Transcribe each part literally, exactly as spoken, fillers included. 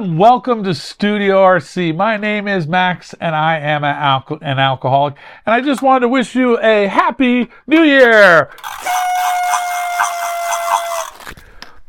and welcome to Studio R C. My name is Max, and I am an, alco- an alcoholic. And I just wanted to wish you a happy new year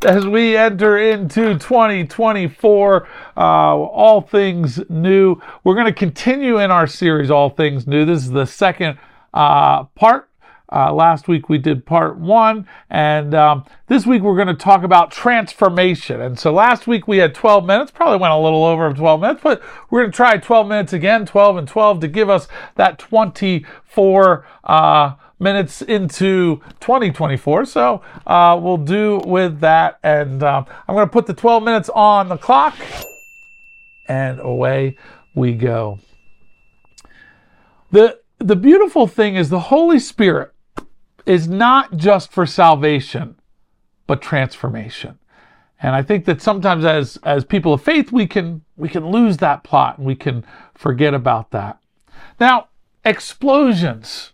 as we enter into twenty twenty-four, uh, all things new. We're going to continue in our series, All Things New. This is the second uh, part. Uh, last week we did part one, and um, this week we're going to talk about transformation. And so last week we had twelve minutes, probably went a little over twelve minutes, but we're going to try twelve minutes again, twelve and twelve, to give us that twenty-four uh, minutes into twenty twenty-four. So uh, we'll do with that, and um, I'm going to put the twelve minutes on the clock, and away we go. The, the beautiful thing is the Holy Spirit is not just for salvation, but transformation. And I think that sometimes as, as people of faith, we can, we can lose that plot and we can forget about that. Now, explosions,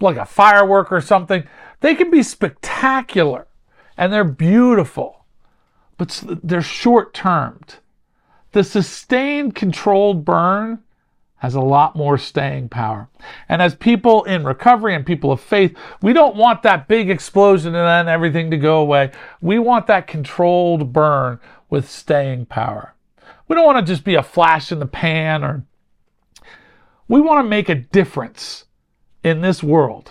like a firework or something, they can be spectacular and they're beautiful, but they're short-termed. The sustained controlled burn has a lot more staying power. And as people in recovery and people of faith, we don't want that big explosion and then everything to go away. We want that controlled burn with staying power. We don't want to just be a flash in the pan, or we want to make a difference in this world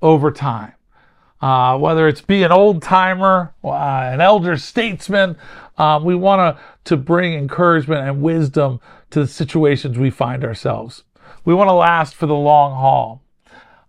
over time. Uh, whether it's be an old timer, uh, an elder statesman, um, we want to to bring encouragement and wisdom to the situations we find ourselves. We want to last for the long haul.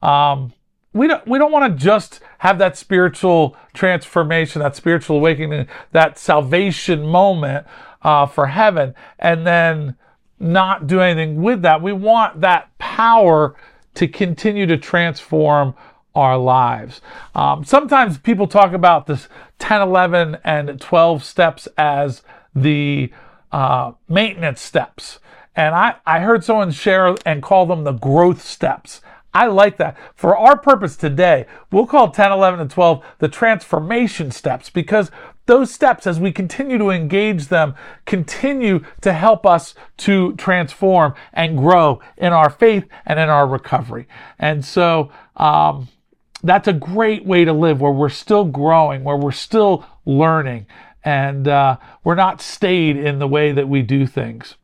Um, we don't we don't want to just have that spiritual transformation, that spiritual awakening, that salvation moment uh, for heaven, and then not do anything with that. We want that power to continue to transform our lives. Um, sometimes people talk about this ten, eleven, and twelve steps as the uh, maintenance steps. And I, I heard someone share and call them the growth steps. I like that. For our purpose today, we'll call ten, eleven, and twelve the transformation steps, because those steps, as we continue to engage them, continue to help us to transform and grow in our faith and in our recovery. And so, um, that's a great way to live, where we're still growing, where we're still learning, and uh, we're not stayed in the way that we do things.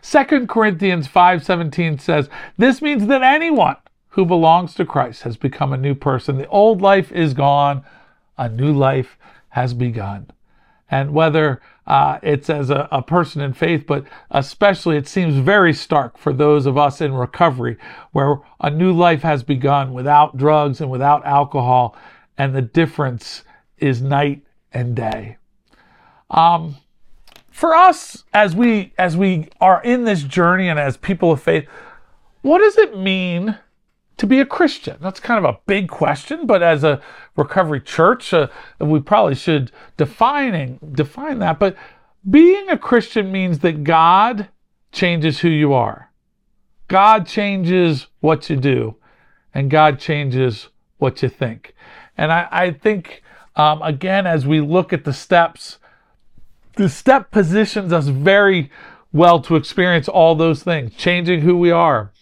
Second Corinthians five seventeen says, "This means that anyone who belongs to Christ has become a new person. The old life is gone, a new life has begun." And whether uh, it's as a, a person in faith, but especially it seems very stark for those of us in recovery, where a new life has begun without drugs and without alcohol, and the difference is night and day. Um, for us, as we as we are in this journey and as people of faith, what does it mean to be a Christian? That's kind of a big question, but as a recovery church, uh, we probably should defining define that. But being a Christian means that God changes who you are. God changes what you do, and God changes what you think. And I, I think, um, again, as we look at the steps, the step positions us very well to experience all those things, changing who we are.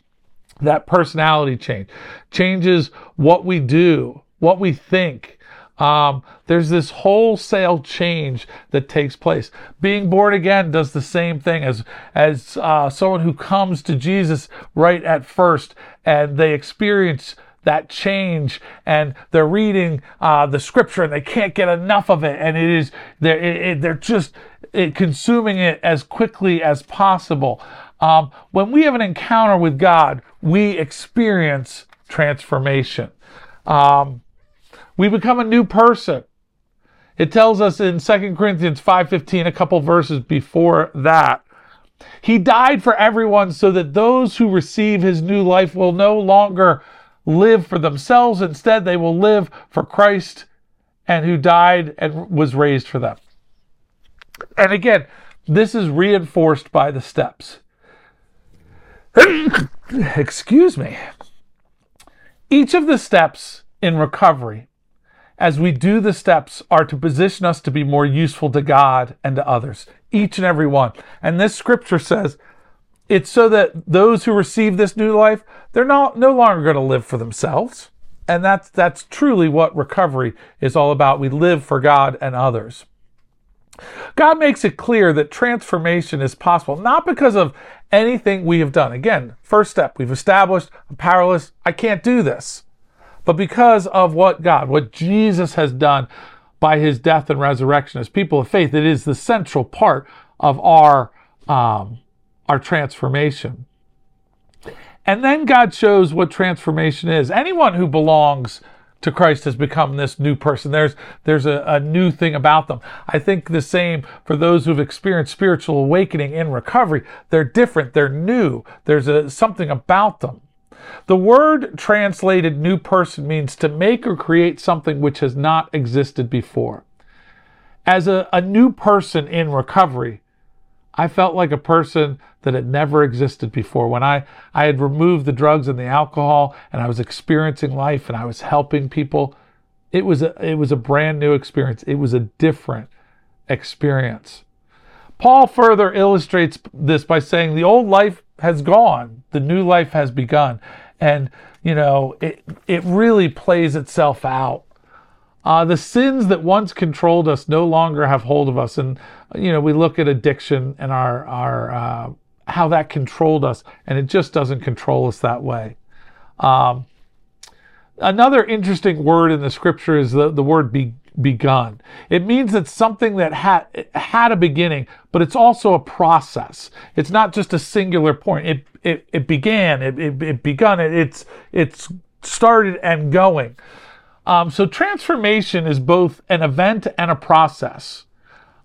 That personality change changes what we do, what we think. Um, there's this wholesale change that takes place. Being born again does the same thing as as uh, someone who comes to Jesus right at first, and they experience that change, and they're reading uh, the scripture, and they can't get enough of it, and it is they're it, it, they're just it, consuming it as quickly as possible. Um, when we have an encounter with God, we experience transformation. Um, we become a new person. It tells us in Second Corinthians five fifteen, a couple verses before that, "He died for everyone so that those who receive his new life will no longer live for themselves. Instead, they will live for Christ, and who died and was raised for them." And again, this is reinforced by the steps. Excuse me. Each of the steps in recovery as we do the steps are to position us to be more useful to God and to others, each and every one. And this scripture says it's so that those who receive this new life, they're not no longer going to live for themselves. And that's that's truly what recovery is all about. We live for God and others. God makes it clear that transformation is possible, not because of anything we have done. Again, first step, we've established, I'm powerless, I can't do this. But because of what God, what Jesus has done by his death and resurrection as people of faith, it is the central part of our, um, our transformation. And then God shows what transformation is. Anyone who belongs to Christ has become this new person. There's there's a, a new thing about them. I think the same for those who've experienced spiritual awakening in recovery. They're different. They're new. There's a, something about them. The word translated new person means to make or create something which has not existed before. As a, a new person in recovery, I felt like a person that had never existed before. When I, I had removed the drugs and the alcohol and I was experiencing life and I was helping people, it was a, it was a brand new experience. It was a different experience. Paul further illustrates this by saying the old life has gone, the new life has begun. And, you know, it, it really plays itself out. Uh, the sins that once controlled us no longer have hold of us. And, you know, we look at addiction and our, our uh, how that controlled us, and it just doesn't control us that way. Um, another interesting word in the scripture is the, the word be, begun. It means that something that had, had a beginning, but it's also a process. It's not just a singular point. It it, it began, it, it, it begun, it, it's it's started and going. Um, so transformation is both an event and a process,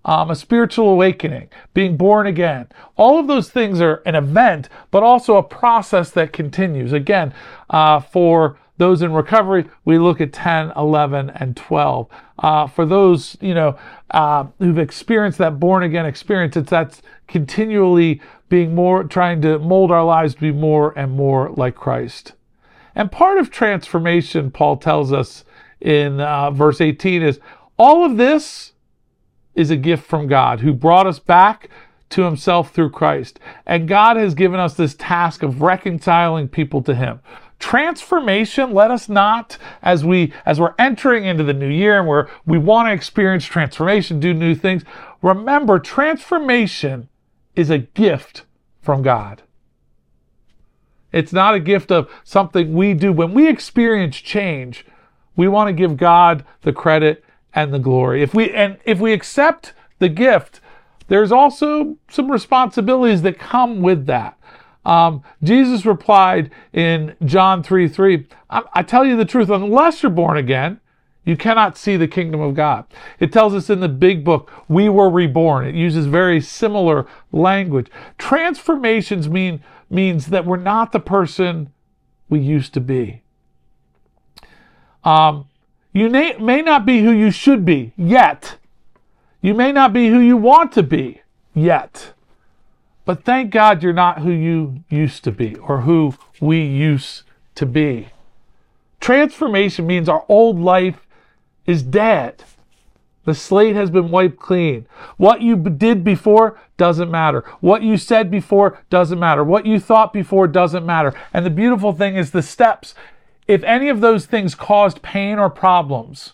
um, a spiritual awakening, being born again. All of those things are an event, but also a process that continues. Again, uh, for those in recovery, we look at ten, eleven, and twelve. Uh, for those, you know, uh, who've experienced that born again experience, it's that's continually being more, trying to mold our lives to be more and more like Christ. And part of transformation, Paul tells us, in uh, verse eighteen is, all of this is a gift from God who brought us back to himself through Christ. And God has given us this task of reconciling people to him. Transformation, let us not, as, we, as we're entering into the new year and we're, we want to experience transformation, do new things, remember transformation is a gift from God. It's not a gift of something we do. When we experience change, we want to give God the credit and the glory. If we and if we accept the gift, there's also some responsibilities that come with that. Um, Jesus replied in John three three, I, I tell you the truth, unless you're born again, you cannot see the kingdom of God. It tells us in the big book, we were reborn. It uses very similar language. Transformations mean means that we're not the person we used to be. Um, you may, may not be who you should be yet. You may not be who you want to be yet. But thank God you're not who you used to be or who we used to be. Transformation means our old life is dead. The slate has been wiped clean. What you did before doesn't matter. What you said before doesn't matter. What you thought before doesn't matter. And the beautiful thing is the steps. If any of those things caused pain or problems,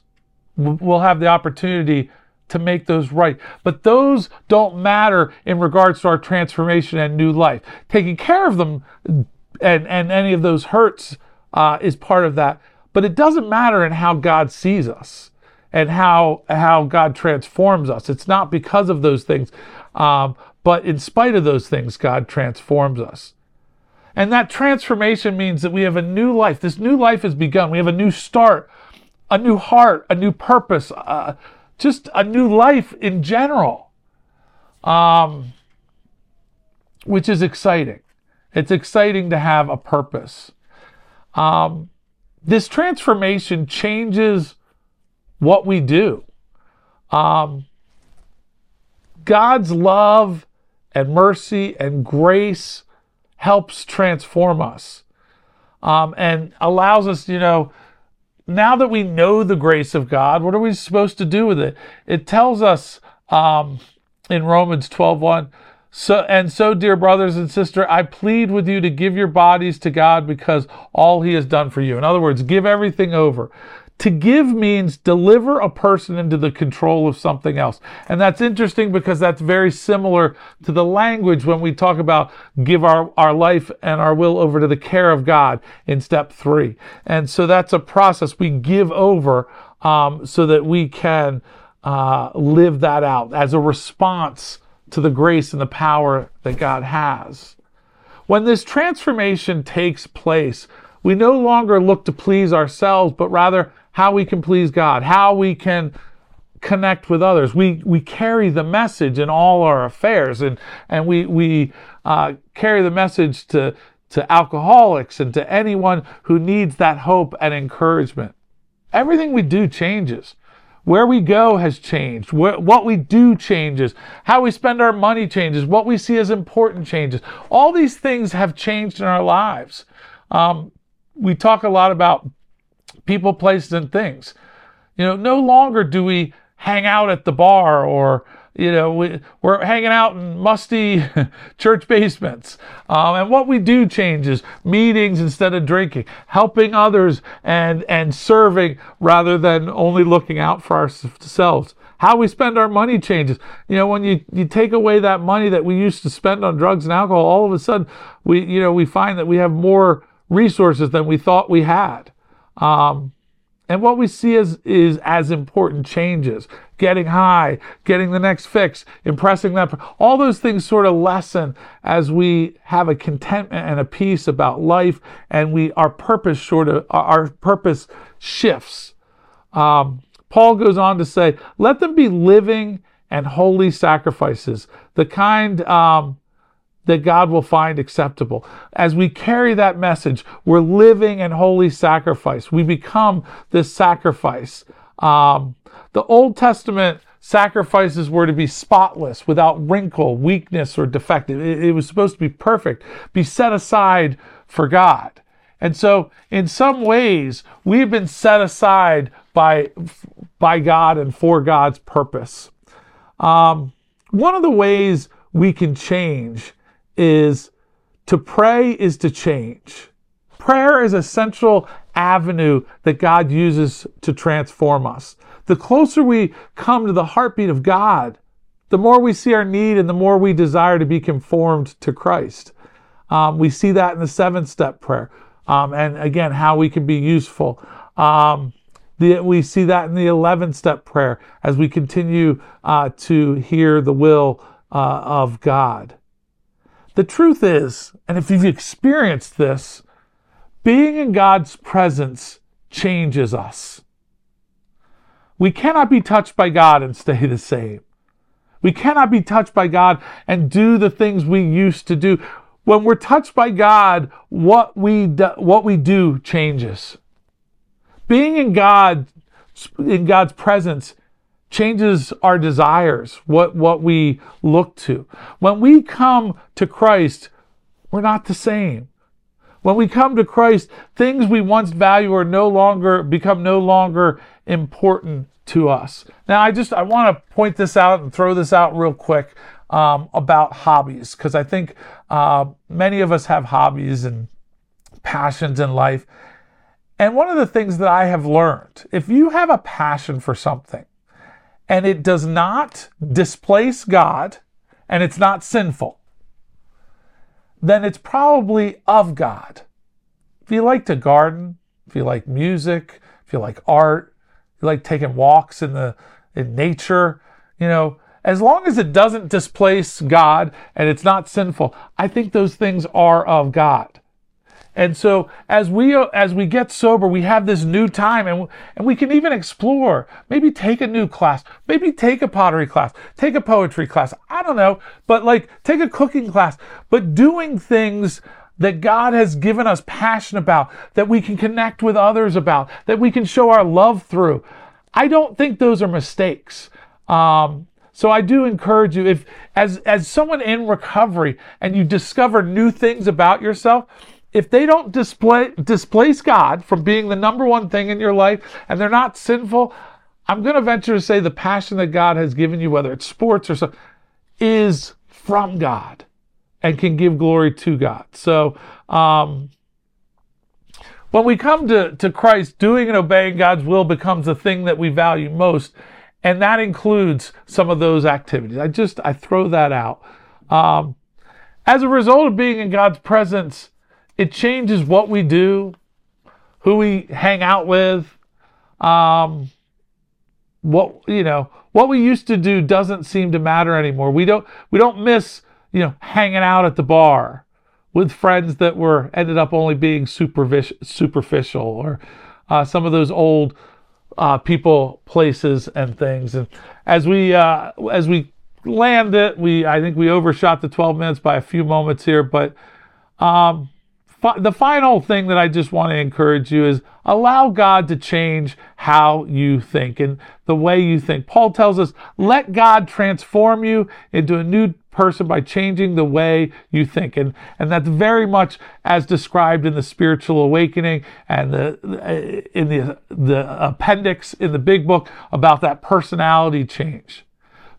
we'll have the opportunity to make those right. But those don't matter in regards to our transformation and new life. Taking care of them and, and any of those hurts uh, is part of that. But it doesn't matter in how God sees us and how how God transforms us. It's not because of those things, um, but in spite of those things, God transforms us. And that transformation means that we have a new life. This new life has begun. We have a new start, a new heart, a new purpose, uh, just a new life in general, um, which is exciting. It's exciting to have a purpose. Um, this transformation changes what we do. Um, God's love and mercy and grace helps transform us um, and allows us, you know, now that we know the grace of God, what are we supposed to do with it? It tells us um, in Romans twelve one, so, and so, dear brothers and sisters, I plead with you to give your bodies to God because all he has done for you. In other words, give everything over. To give means deliver a person into the control of something else. And that's interesting because that's very similar to the language when we talk about give our, our life and our will over to the care of God in step three. And so that's a process we give over um, so that we can uh, live that out as a response to the grace and the power that God has. When this transformation takes place, we no longer look to please ourselves, but rather how we can please God, how we can connect with others. We we carry the message in all our affairs, and and we we uh, carry the message to to alcoholics and to anyone who needs that hope and encouragement. Everything we do changes. Where we go has changed. What we do changes. How we spend our money changes. What we see as important changes. All these things have changed in our lives. Um, we talk a lot about people, places, and things. You know, no longer do we hang out at the bar, or, you know, we, we're hanging out in musty church basements. Um, and what we do changes. Meetings instead of drinking, helping others and, and serving rather than only looking out for ourselves. How we spend our money changes. You know, when you, you take away that money that we used to spend on drugs and alcohol, all of a sudden we, you know, we find that we have more resources than we thought we had. Um, and what we see is, is as important changes. Getting high, getting the next fix, impressing that. All those things sort of lessen as we have a contentment and a peace about life, and we, our purpose sort of, our purpose shifts. Um, Paul goes on to say, let them be living and holy sacrifices, the kind um, that God will find acceptable. As we carry that message, we're living and holy sacrifice. We become this sacrifice. Um, the Old Testament sacrifices were to be spotless, without wrinkle, weakness, or defective. It, it was supposed to be perfect, be set aside for God. And so, in some ways, we've been set aside by by God and for God's purpose. Um, one of the ways we can change is to pray is to change. Prayer is a central avenue that God uses to transform us. The closer we come to the heartbeat of God, the more we see our need and the more we desire to be conformed to Christ. Um, we see that in the seven-step prayer. Um, and again, how we can be useful. Um, the, we see that in the eleven-step prayer as we continue uh, to hear the will uh, of God. The truth is, and if you've experienced this, being in God's presence changes us. We cannot be touched by God and stay the same. We cannot be touched by God and do the things we used to do. When we're touched by God, what we do, what we do changes. Being in God, in God's presence, changes our desires, what, what we look to. When we come to Christ, we're not the same. When we come to Christ, things we once value are no longer become no longer important to us. Now, I just I want to point this out and throw this out real quick. Um, about hobbies, because I think uh, many of us have hobbies and passions in life. And one of the things that I have learned, if you have a passion for something and it does not displace God and it's not sinful, then it's probably of God. If you like to garden, if you like music, if you like art, if you like taking walks in the in nature, you know, as long as it doesn't displace God and it's not sinful, I think those things are of God. And so as we as we get sober, we have this new time, and, and we can even explore. Maybe take a new class. Maybe take a pottery class. Take a poetry class. I don't know. But like take a cooking class. But doing things that God has given us passion about, that we can connect with others about, that we can show our love through. I don't think those are mistakes. Um... So I do encourage you, if as as someone in recovery and you discover new things about yourself, if they don't display, displace God from being the number one thing in your life, and they're not sinful, I'm going to venture to say the passion that God has given you, whether it's sports or so, is from God and can give glory to God. So um, when we come to, to Christ, doing and obeying God's will becomes the thing that we value most, and that includes some of those activities. I just, I throw that out. Um, as a result of being in God's presence, it changes what we do, who we hang out with. Um, what, you know, what we used to do doesn't seem to matter anymore. We don't, we don't miss, you know, hanging out at the bar with friends that were ended up only being superficial, or uh, some of those old uh, people, places, and things. And as we uh, as we land it, we I think we overshot the twelve minutes by a few moments here, but. Um, The final thing that I just want to encourage you is allow God to change how you think and the way you think. Paul tells us, let God transform you into a new person by changing the way you think. And, and that's very much as described in the Spiritual Awakening and the, in the, the appendix in the big book about that personality change.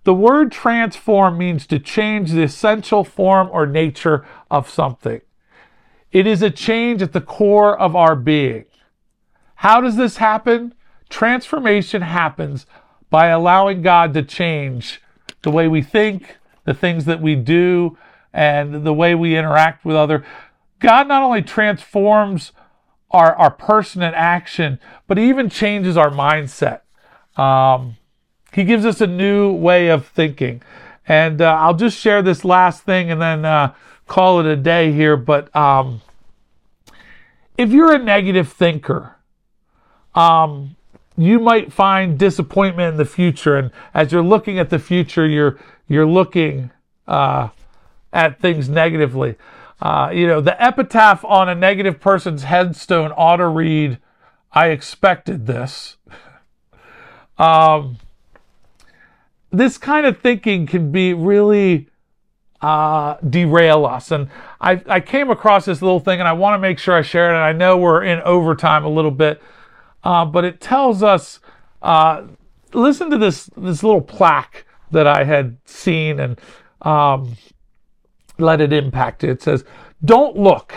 The word transform means to change the essential form or nature of something. It is a change at the core of our being. How does this happen? Transformation happens by allowing God to change the way we think, the things that we do, and the way we interact with others. God not only transforms our, our person and action, but he even changes our mindset. Um, he gives us a new way of thinking. And uh, I'll just share this last thing and then uh, call it a day here. But um, if you're a negative thinker, um, you might find disappointment in the future. And as you're looking at the future, you're you're looking uh, at things negatively. Uh, you know, the epitaph on a negative person's headstone ought to read, "I expected this." um. This kind of thinking can be really uh, derail us. And I, I came across this little thing, and I want to make sure I share it. And I know we're in overtime a little bit, uh, but it tells us, uh, listen to this this little plaque that I had seen and um, let it impact it. It says, "Don't look,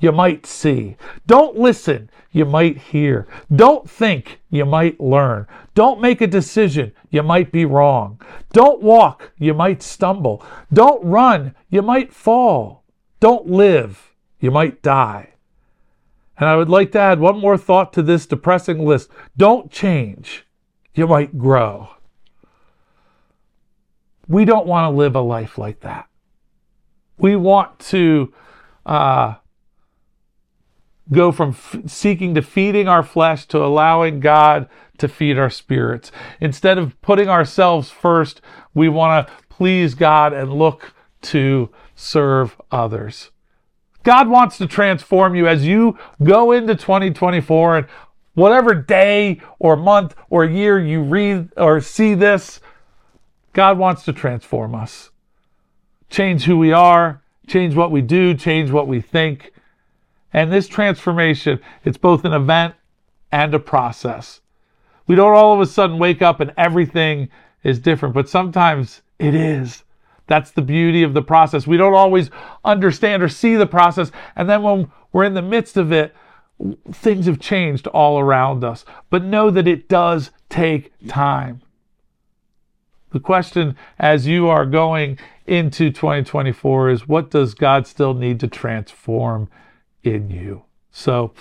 you might see. Don't listen, you might hear. Don't think, you might learn. Don't make a decision, you might be wrong. Don't walk, you might stumble. Don't run, you might fall. Don't live, you might die." And I would like to add one more thought to this depressing list. Don't change, you might grow. We don't want to live a life like that. We want to... Uh, Go from f- seeking to feeding our flesh to allowing God to feed our spirits. Instead of putting ourselves first, we want to please God and look to serve others. God wants to transform you as you go into twenty twenty-four, and whatever day or month or year you read or see this, God wants to transform us. Change who we are, change what we do, change what we think. And this transformation, it's both an event and a process. We don't all of a sudden wake up and everything is different, but sometimes it is. That's the beauty of the process. We don't always understand or see the process. And then when we're in the midst of it, things have changed all around us. But know that it does take time. The question as you are going into twenty twenty-four is, what does God still need to transform in you? So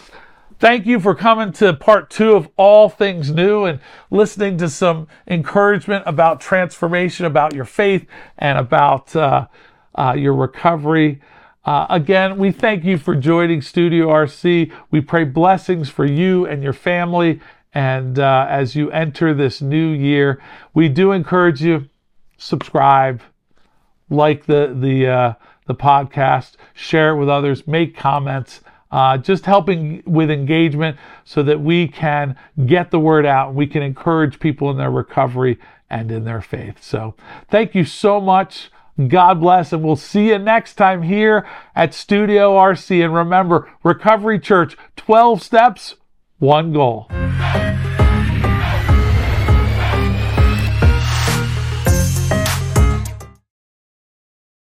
thank you for coming to part two of All Things New and listening to some encouragement about transformation, about your faith, and about uh, uh, your recovery. Uh, again, we thank you for joining Studio R C. We pray blessings for you and your family. And uh, as you enter this new year, we do encourage you, subscribe, like the, the, uh, the podcast, share it with others, make comments, uh, just helping with engagement so that we can get the word out and we can encourage people in their recovery and in their faith. So thank you so much. God bless, and we'll see you next time here at Studio R C. And remember, Recovery Church, twelve steps, one goal.